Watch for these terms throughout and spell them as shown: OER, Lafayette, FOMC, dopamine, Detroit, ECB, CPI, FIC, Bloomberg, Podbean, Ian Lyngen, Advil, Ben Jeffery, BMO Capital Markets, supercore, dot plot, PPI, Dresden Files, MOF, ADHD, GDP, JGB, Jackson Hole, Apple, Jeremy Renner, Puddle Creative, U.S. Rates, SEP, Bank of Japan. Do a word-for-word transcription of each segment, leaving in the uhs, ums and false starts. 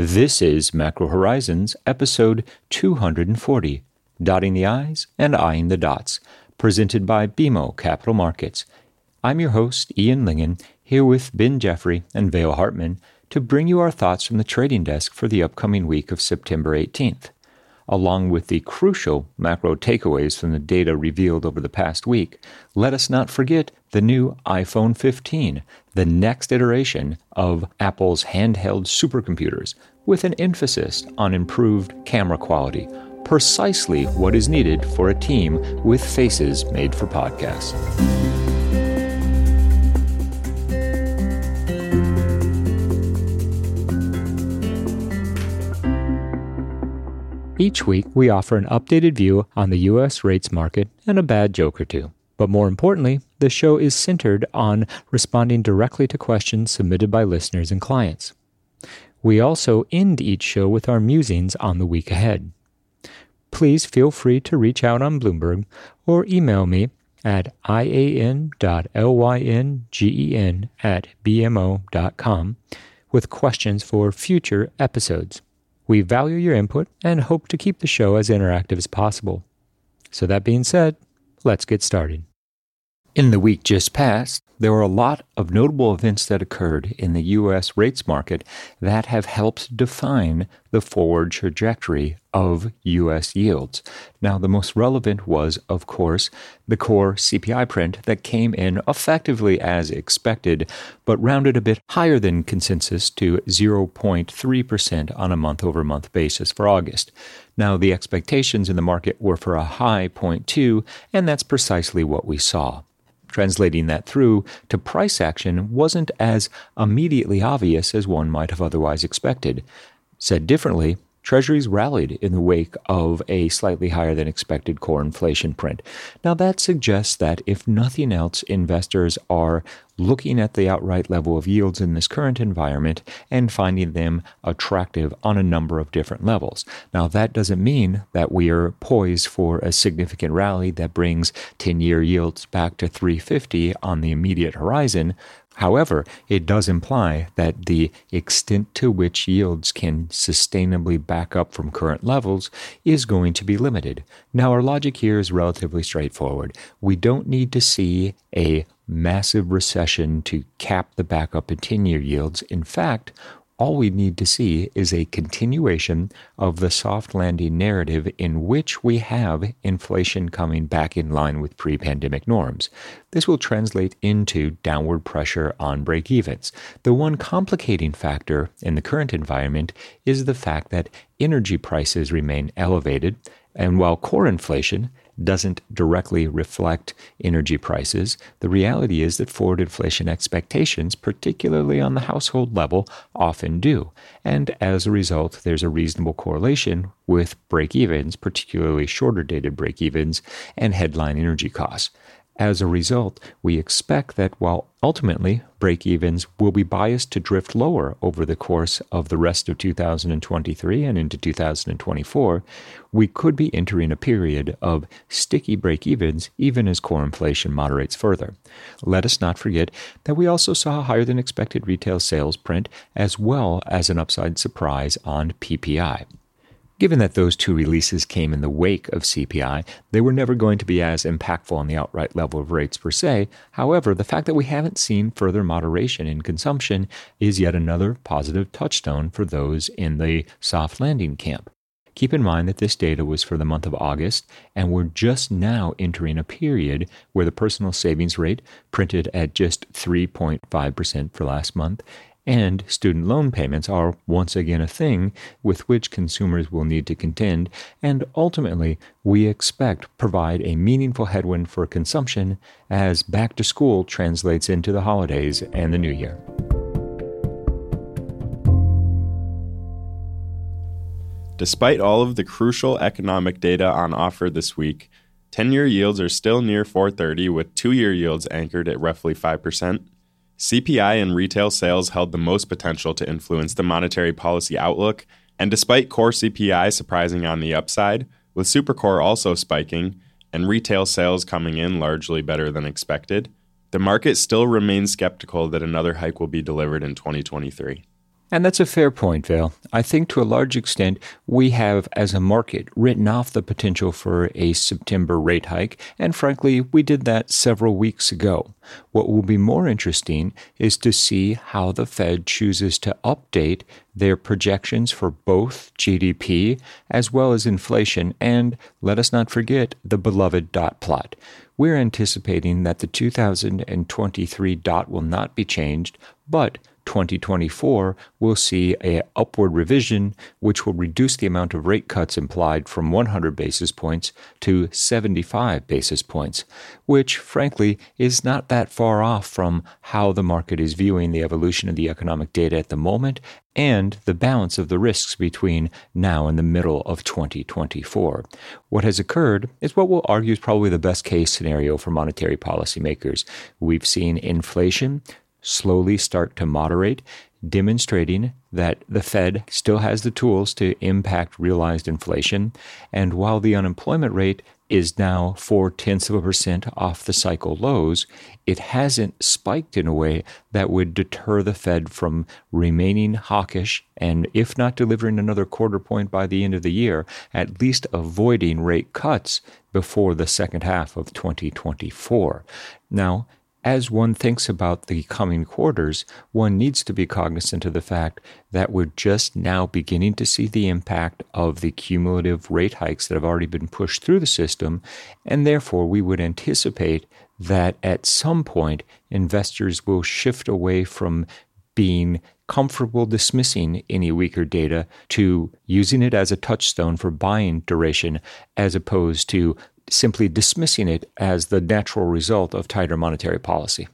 This is Macro Horizons, episode two forty, Dotting the I's and Eyeing the Dots, presented by B M O Capital Markets. I'm your host, Ian Lyngen, here with Ben Jeffery and Vail Hartman to bring you our thoughts from the trading desk for the upcoming week of September eighteenth, along with the crucial macro takeaways from the data revealed over the past week. Let us not forget the new iPhone fifteen, the next iteration of Apple's handheld supercomputers, with an emphasis on improved camera quality, precisely what is needed for a team with faces made for podcasts. Each week, we offer an updated view on the U S rates market and a bad joke or two. But more importantly, the show is centered on responding directly to questions submitted by listeners and clients. We also end each show with our musings on the week ahead. Please feel free to reach out on Bloomberg or email me at ian.lyngen at bmo.com with questions for future episodes. We value your input and hope to keep the show as interactive as possible. So that being said, let's get started. In the week just past, there were a lot of notable events that occurred in the U S rates market that have helped define the forward trajectory of U S yields. Now, the most relevant was, of course, the core C P I print that came in effectively as expected, but rounded a bit higher than consensus to zero point three percent on a month-over-month basis for August. Now, the expectations in the market were for a high zero point two, and that's precisely what we saw. Translating that through to price action wasn't as immediately obvious as one might have otherwise expected. Said differently, Treasuries rallied in the wake of a slightly higher than expected core inflation print. Now, that suggests that if nothing else, investors are looking at the outright level of yields in this current environment and finding them attractive on a number of different levels. Now, that doesn't mean that we are poised for a significant rally that brings ten-year yields back to three fifty on the immediate horizon. However, it does imply that the extent to which yields can sustainably back up from current levels is going to be limited. Now, our logic here is relatively straightforward. We don't need to see a massive recession to cap the back up in ten-year yields. In fact, all we need to see is a continuation of the soft landing narrative in which we have inflation coming back in line with pre-pandemic norms. This will translate into downward pressure on break-evens. The one complicating factor in the current environment is the fact that energy prices remain elevated, and while core inflation doesn't directly reflect energy prices, the reality is that forward inflation expectations, particularly on the household level, often do. And as a result, there's a reasonable correlation with break-evens, particularly shorter-dated break-evens, and headline energy costs. As a result, we expect that while ultimately break-evens will be biased to drift lower over the course of the rest of two thousand twenty-three and into two thousand twenty-four, we could be entering a period of sticky break-evens even as core inflation moderates further. Let us not forget that we also saw a higher-than-expected retail sales print as well as an upside surprise on P P I. Given that those two releases came in the wake of C P I, they were never going to be as impactful on the outright level of rates per se. However, the fact that we haven't seen further moderation in consumption is yet another positive touchstone for those in the soft landing camp. Keep in mind that this data was for the month of August, and we're just now entering a period where the personal savings rate printed at just three point five percent for last month, and student loan payments are once again a thing with which consumers will need to contend, and ultimately we expect provide a meaningful headwind for consumption as back to school translates into the holidays and the new year. Despite all of the crucial economic data on offer this week, ten-year yields are still near four thirty with two-year yields anchored at roughly five percent. C P I and retail sales held the most potential to influence the monetary policy outlook, and despite core C P I surprising on the upside, with supercore also spiking, and retail sales coming in largely better than expected, the market still remains skeptical that another hike will be delivered in twenty twenty-three. And that's a fair point, Vail. I think to a large extent, we have, as a market, written off the potential for a September rate hike, and frankly, we did that several weeks ago. What will be more interesting is to see how the Fed chooses to update their projections for both G D P as well as inflation, and let us not forget the beloved dot plot. We're anticipating that the two thousand twenty-three dot will not be changed, but twenty twenty-four will see an upward revision, which will reduce the amount of rate cuts implied from one hundred basis points to seventy-five basis points, which, frankly, is not that far off from how the market is viewing the evolution of the economic data at the moment and the balance of the risks between now and the middle of twenty twenty-four. What has occurred is what we'll argue is probably the best case scenario for monetary policymakers. We've seen inflation slowly start to moderate, demonstrating that the Fed still has the tools to impact realized inflation. And while the unemployment rate is now four-tenths of a percent off the cycle lows, it hasn't spiked in a way that would deter the Fed from remaining hawkish and, if not delivering another quarter point by the end of the year, at least avoiding rate cuts before the second half of twenty twenty-four. Now, as one thinks about the coming quarters, one needs to be cognizant of the fact that we're just now beginning to see the impact of the cumulative rate hikes that have already been pushed through the system, and therefore we would anticipate that at some point investors will shift away from being comfortable dismissing any weaker data to using it as a touchstone for buying duration as opposed to simply dismissing it as the natural result of tighter monetary policy.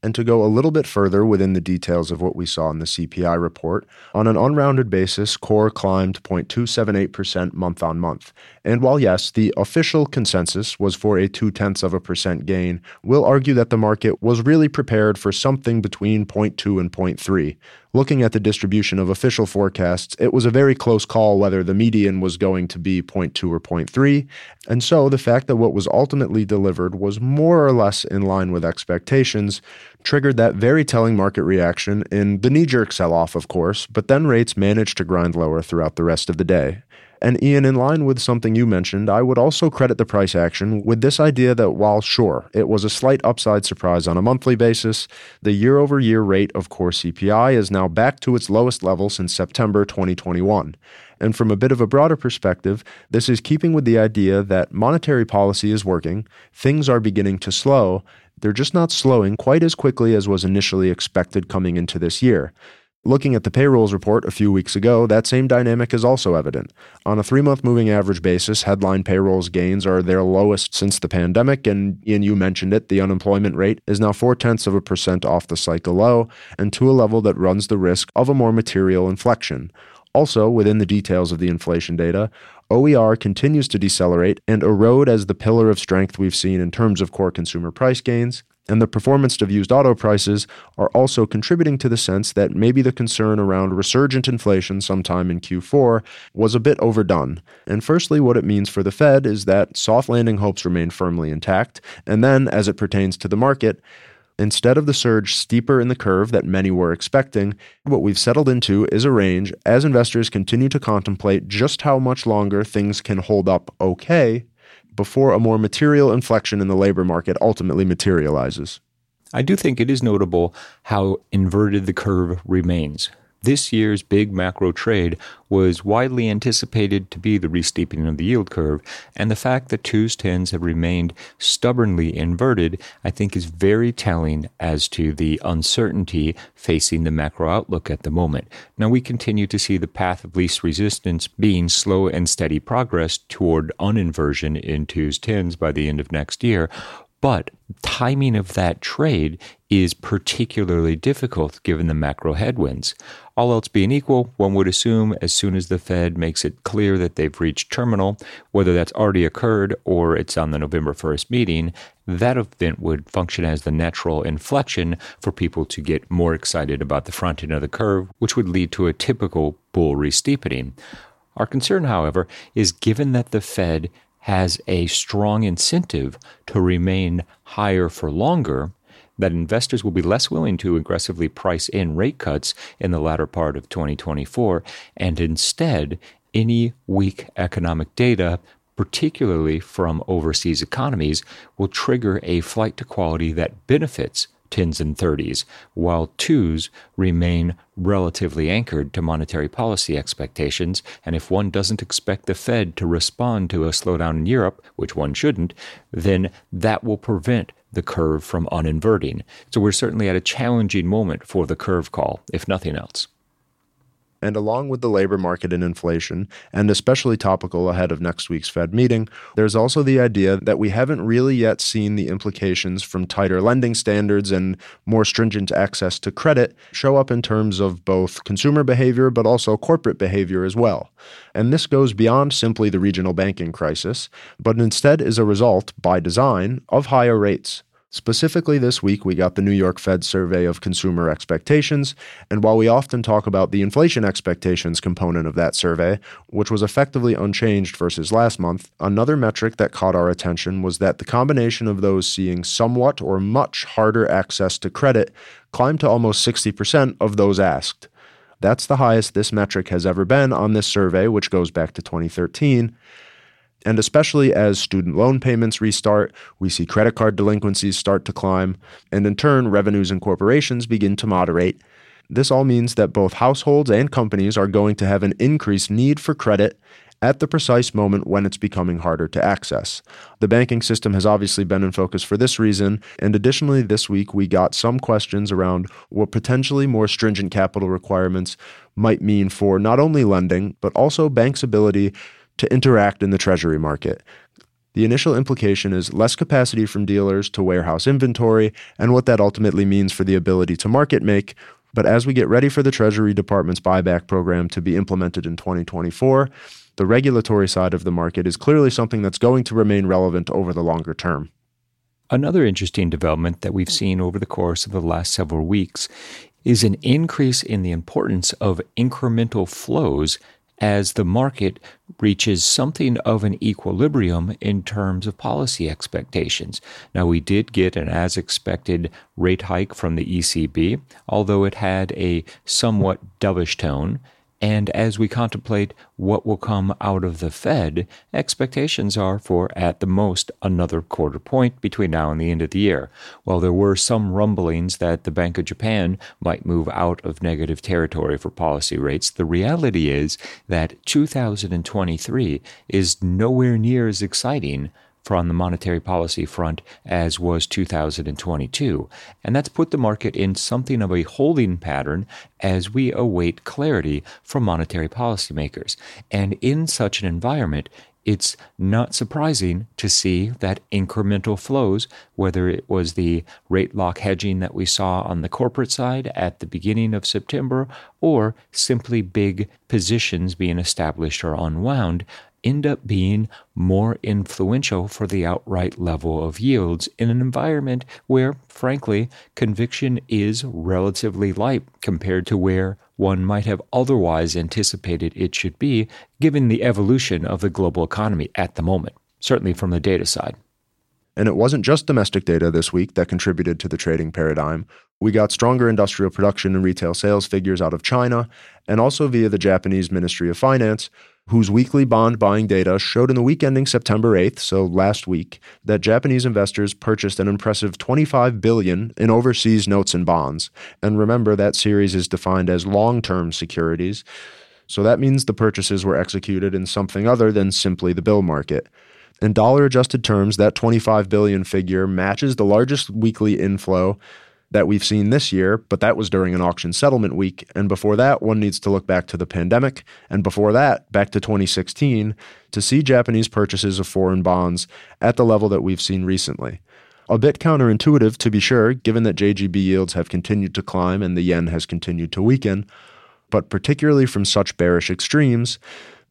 And to go a little bit further within the details of what we saw in the C P I report, on an unrounded basis, core climbed zero point two seven eight percent month on month. And while yes, the official consensus was for a two-tenths of a percent gain, we'll argue that the market was really prepared for something between zero point two and zero point three. Looking at the distribution of official forecasts, it was a very close call whether the median was going to be zero point two or zero point three. And so the fact that what was ultimately delivered was more or less in line with expectations triggered that very telling market reaction in the knee-jerk sell-off, of course, but then rates managed to grind lower throughout the rest of the day. And Ian, in line with something you mentioned, I would also credit the price action with this idea that while sure, it was a slight upside surprise on a monthly basis, the year-over-year rate of core C P I is now back to its lowest level since September twenty twenty-one. And from a bit of a broader perspective, this is keeping with the idea that monetary policy is working, things are beginning to slow, they're just not slowing quite as quickly as was initially expected coming into this year. Looking at the payrolls report a few weeks ago, that same dynamic is also evident. On a three-month moving average basis, headline payrolls gains are their lowest since the pandemic, and Ian, you mentioned it, the unemployment rate is now four-tenths of a percent off the cycle low, and to a level that runs the risk of a more material inflection. Also, within the details of the inflation data, O E R continues to decelerate and erode as the pillar of strength we've seen in terms of core consumer price gains. And the performance of used auto prices are also contributing to the sense that maybe the concern around resurgent inflation sometime in Q four was a bit overdone. And firstly, what it means for the Fed is that soft landing hopes remain firmly intact. And then, as it pertains to the market, instead of the surge steeper in the curve that many were expecting, what we've settled into is a range as investors continue to contemplate just how much longer things can hold up okay before a more material inflection in the labor market ultimately materializes. I do think it is notable how inverted the curve remains. This year's big macro trade was widely anticipated to be the re-steepening of the yield curve, and the fact that twos, tens have remained stubbornly inverted, I think, is very telling as to the uncertainty facing the macro outlook at the moment. Now, we continue to see the path of least resistance being slow and steady progress toward uninversion in twos, tens by the end of next year, but timing of that trade is particularly difficult given the macro headwinds. All else being equal, one would assume as soon as the Fed makes it clear that they've reached terminal, whether that's already occurred or it's on the November first meeting, that event would function as the natural inflection for people to get more excited about the front end of the curve, which would lead to a typical bull re-steepening. Our concern, however, is given that the Fed has a strong incentive to remain higher for longer, that investors will be less willing to aggressively price in rate cuts in the latter part of twenty twenty-four, and instead, any weak economic data, particularly from overseas economies, will trigger a flight to quality that benefits tens and thirties, while twos remain relatively anchored to monetary policy expectations. And if one doesn't expect the Fed to respond to a slowdown in Europe, which one shouldn't, then that will prevent the curve from uninverting. So we're certainly at a challenging moment for the curve call, if nothing else. And along with the labor market and inflation, and especially topical ahead of next week's Fed meeting, there's also the idea that we haven't really yet seen the implications from tighter lending standards and more stringent access to credit show up in terms of both consumer behavior but also corporate behavior as well. And this goes beyond simply the regional banking crisis, but instead is a result, by design, of higher rates. Specifically this week, we got the New York Fed survey of consumer expectations, and while we often talk about the inflation expectations component of that survey, which was effectively unchanged versus last month, another metric that caught our attention was that the combination of those seeing somewhat or much harder access to credit climbed to almost sixty percent of those asked. That's the highest this metric has ever been on this survey, which goes back to twenty thirteen. And especially as student loan payments restart, we see credit card delinquencies start to climb, and in turn, revenues and corporations begin to moderate. This all means that both households and companies are going to have an increased need for credit at the precise moment when it's becoming harder to access. The banking system has obviously been in focus for this reason, and additionally this week we got some questions around what potentially more stringent capital requirements might mean for not only lending, but also banks' ability to interact in the treasury market. The initial implication is less capacity from dealers to warehouse inventory and what that ultimately means for the ability to market make. But as we get ready for the Treasury Department's buyback program to be implemented in twenty twenty-four, the regulatory side of the market is clearly something that's going to remain relevant over the longer term. Another interesting development that we've seen over the course of the last several weeks is an increase in the importance of incremental flows as the market reaches something of an equilibrium in terms of policy expectations. Now, we did get an as-expected rate hike from the E C B, although it had a somewhat dovish tone. And as we contemplate what will come out of the Fed, expectations are for, at the most, another quarter point between now and the end of the year. While there were some rumblings that the Bank of Japan might move out of negative territory for policy rates, the reality is that two thousand twenty-three is nowhere near as exciting from the monetary policy front as was two thousand twenty-two. And that's put the market in something of a holding pattern as we await clarity from monetary policymakers. And in such an environment, it's not surprising to see that incremental flows, whether it was the rate lock hedging that we saw on the corporate side at the beginning of September, or simply big positions being established or unwound, end up being more influential for the outright level of yields in an environment where, frankly, conviction is relatively light compared to where one might have otherwise anticipated it should be, given the evolution of the global economy at the moment, certainly from the data side. And it wasn't just domestic data this week that contributed to the trading paradigm. We got stronger industrial production and retail sales figures out of China, and also via the Japanese Ministry of Finance, whose weekly bond buying data showed in the week ending September eighth, so last week, that Japanese investors purchased an impressive twenty-five billion dollars in overseas notes and bonds. And remember, that series is defined as long-term securities, so that means the purchases were executed in something other than simply the bill market. In dollar-adjusted terms, that twenty-five billion dollars figure matches the largest weekly inflow that we've seen this year, but that was during an auction settlement week. And before that, one needs to look back to the pandemic, and before that, back to twenty sixteen, to see Japanese purchases of foreign bonds at the level that we've seen recently. A bit counterintuitive, to be sure, given that J G B yields have continued to climb and the yen has continued to weaken, but particularly from such bearish extremes,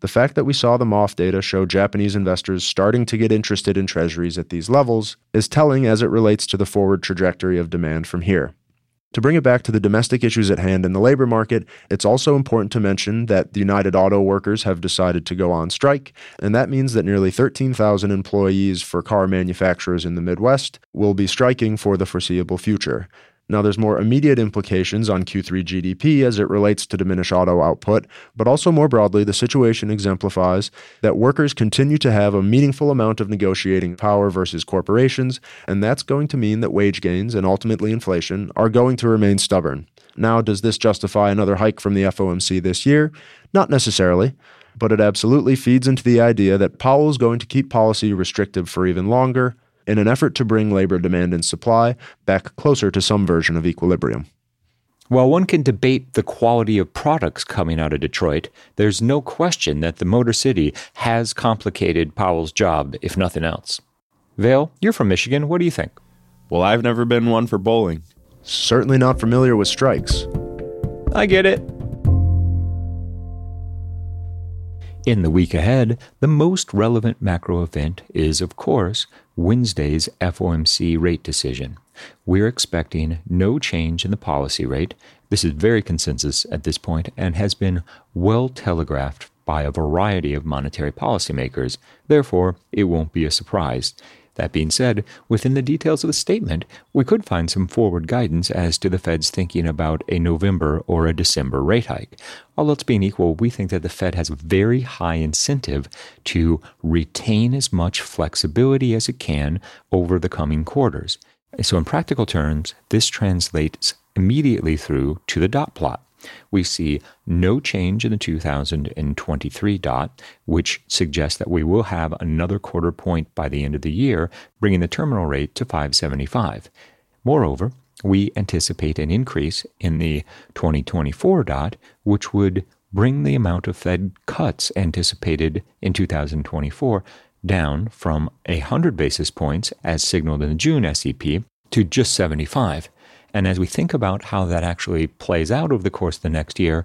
the fact that we saw the M O F data show Japanese investors starting to get interested in treasuries at these levels is telling as it relates to the forward trajectory of demand from here. To bring it back to the domestic issues at hand in the labor market, it's also important to mention that the United Auto Workers have decided to go on strike, and that means that nearly thirteen thousand employees for car manufacturers in the Midwest will be striking for the foreseeable future. Now, there's more immediate implications on Q three G D P as it relates to diminished auto output, but also more broadly, the situation exemplifies that workers continue to have a meaningful amount of negotiating power versus corporations, and that's going to mean that wage gains and ultimately inflation are going to remain stubborn. Now, does this justify another hike from the F O M C this year? Not necessarily. But it absolutely feeds into the idea that Powell is going to keep policy restrictive for even longer, in an effort to bring labor demand and supply back closer to some version of equilibrium. While one can debate the quality of products coming out of Detroit, there's no question that the Motor City has complicated Powell's job, if nothing else. Vail, you're from Michigan. What do you think? Well, I've never been one for bowling. Certainly not familiar with strikes. I get it. In the week ahead, the most relevant macro event is, of course, Wednesday's F O M C rate decision. We're expecting no change in the policy rate. This is very consensus at this point and has been well telegraphed by a variety of monetary policymakers. Therefore, it won't be a surprise. That being said, within the details of the statement, we could find some forward guidance as to the Fed's thinking about a November or a December rate hike. All else being equal, we think that the Fed has a very high incentive to retain as much flexibility as it can over the coming quarters. So in practical terms, this translates immediately through to the dot plot. We see no change in the two thousand twenty-three dot, which suggests that we will have another quarter point by the end of the year, bringing the terminal rate to five seventy-five. Moreover, we anticipate an increase in the twenty twenty-four dot, which would bring the amount of Fed cuts anticipated in two thousand twenty-four down from one hundred basis points, as signaled in the June S E P, to just seventy-five. And as we think about how that actually plays out over the course of the next year,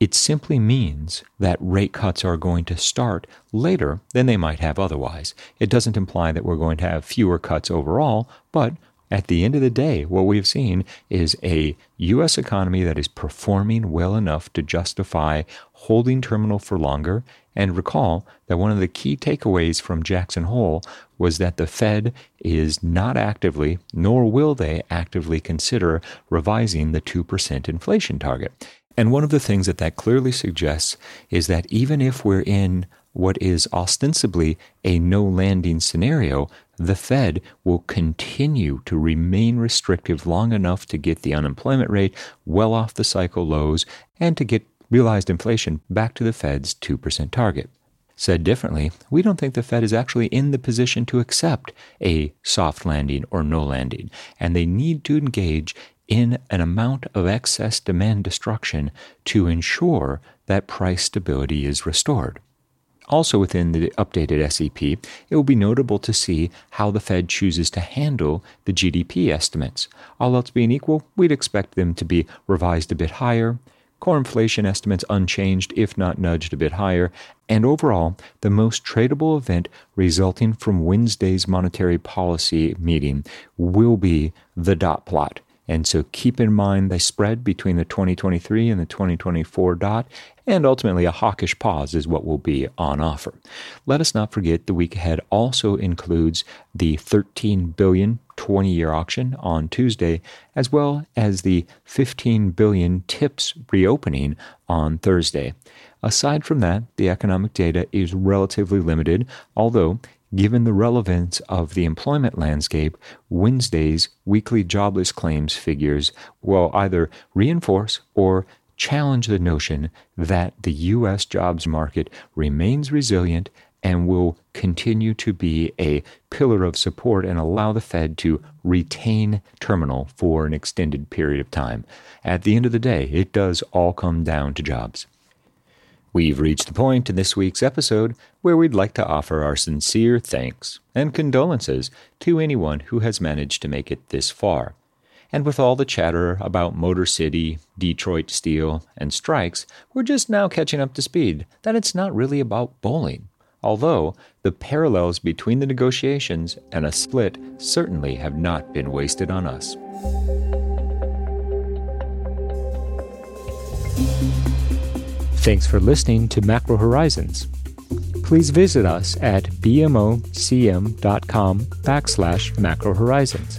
it simply means that rate cuts are going to start later than they might have otherwise. It doesn't imply that we're going to have fewer cuts overall, but at the end of the day, what we've seen is a U S economy that is performing well enough to justify holding terminal for longer. And recall that one of the key takeaways from Jackson Hole was that the Fed is not actively, nor will they actively consider revising the two percent inflation target. And one of the things that that clearly suggests is that even if we're in what is ostensibly a no-landing scenario, the Fed will continue to remain restrictive long enough to get the unemployment rate well off the cycle lows and to get realized inflation back to the Fed's two percent target. Said differently, we don't think the Fed is actually in the position to accept a soft landing or no landing, and they need to engage in an amount of excess demand destruction to ensure that price stability is restored. Also within the updated S E P, it will be notable to see how the Fed chooses to handle the G D P estimates. All else being equal, we'd expect them to be revised a bit higher, core inflation estimates unchanged, if not nudged a bit higher, and overall, the most tradable event resulting from Wednesday's monetary policy meeting will be the dot plot. And so keep in mind the spread between the twenty twenty-three and the twenty twenty-four dot, and ultimately a hawkish pause is what will be on offer. Let us not forget the week ahead also includes the thirteen billion dollars twenty-year auction on Tuesday, as well as the fifteen billion dollars TIPS reopening on Thursday. Aside from that, the economic data is relatively limited, although given the relevance of the employment landscape, Wednesday's weekly jobless claims figures will either reinforce or challenge the notion that the U S jobs market remains resilient and will continue to be a pillar of support and allow the Fed to retain terminal for an extended period of time. At the end of the day, it does all come down to jobs. We've reached the point in this week's episode where we'd like to offer our sincere thanks and condolences to anyone who has managed to make it this far. And with all the chatter about Motor City, Detroit Steel, and strikes, we're just now catching up to speed that it's not really about bowling, although the parallels between the negotiations and a split certainly have not been wasted on us. Thanks for listening to Macro Horizons. Please visit us at bmocm.com backslash macrohorizons.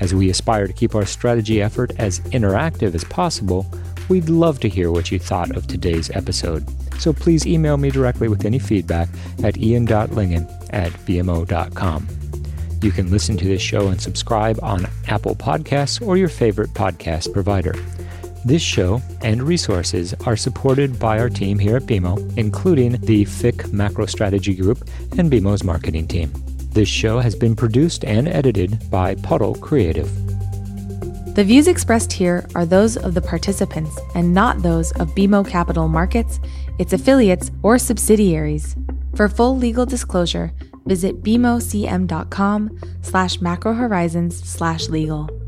As we aspire to keep our strategy effort as interactive as possible, we'd love to hear what you thought of today's episode. So please email me directly with any feedback at ian dot lyngen at b m o dot com. You can listen to this show and subscribe on Apple Podcasts or your favorite podcast provider. This show and resources are supported by our team here at B M O, including the F I C Macro Strategy Group and B M O's marketing team. This show has been produced and edited by Puddle Creative. The views expressed here are those of the participants and not those of B M O Capital Markets, its affiliates, or subsidiaries. For full legal disclosure, visit bmocm.com slash macrohorizons slash legal.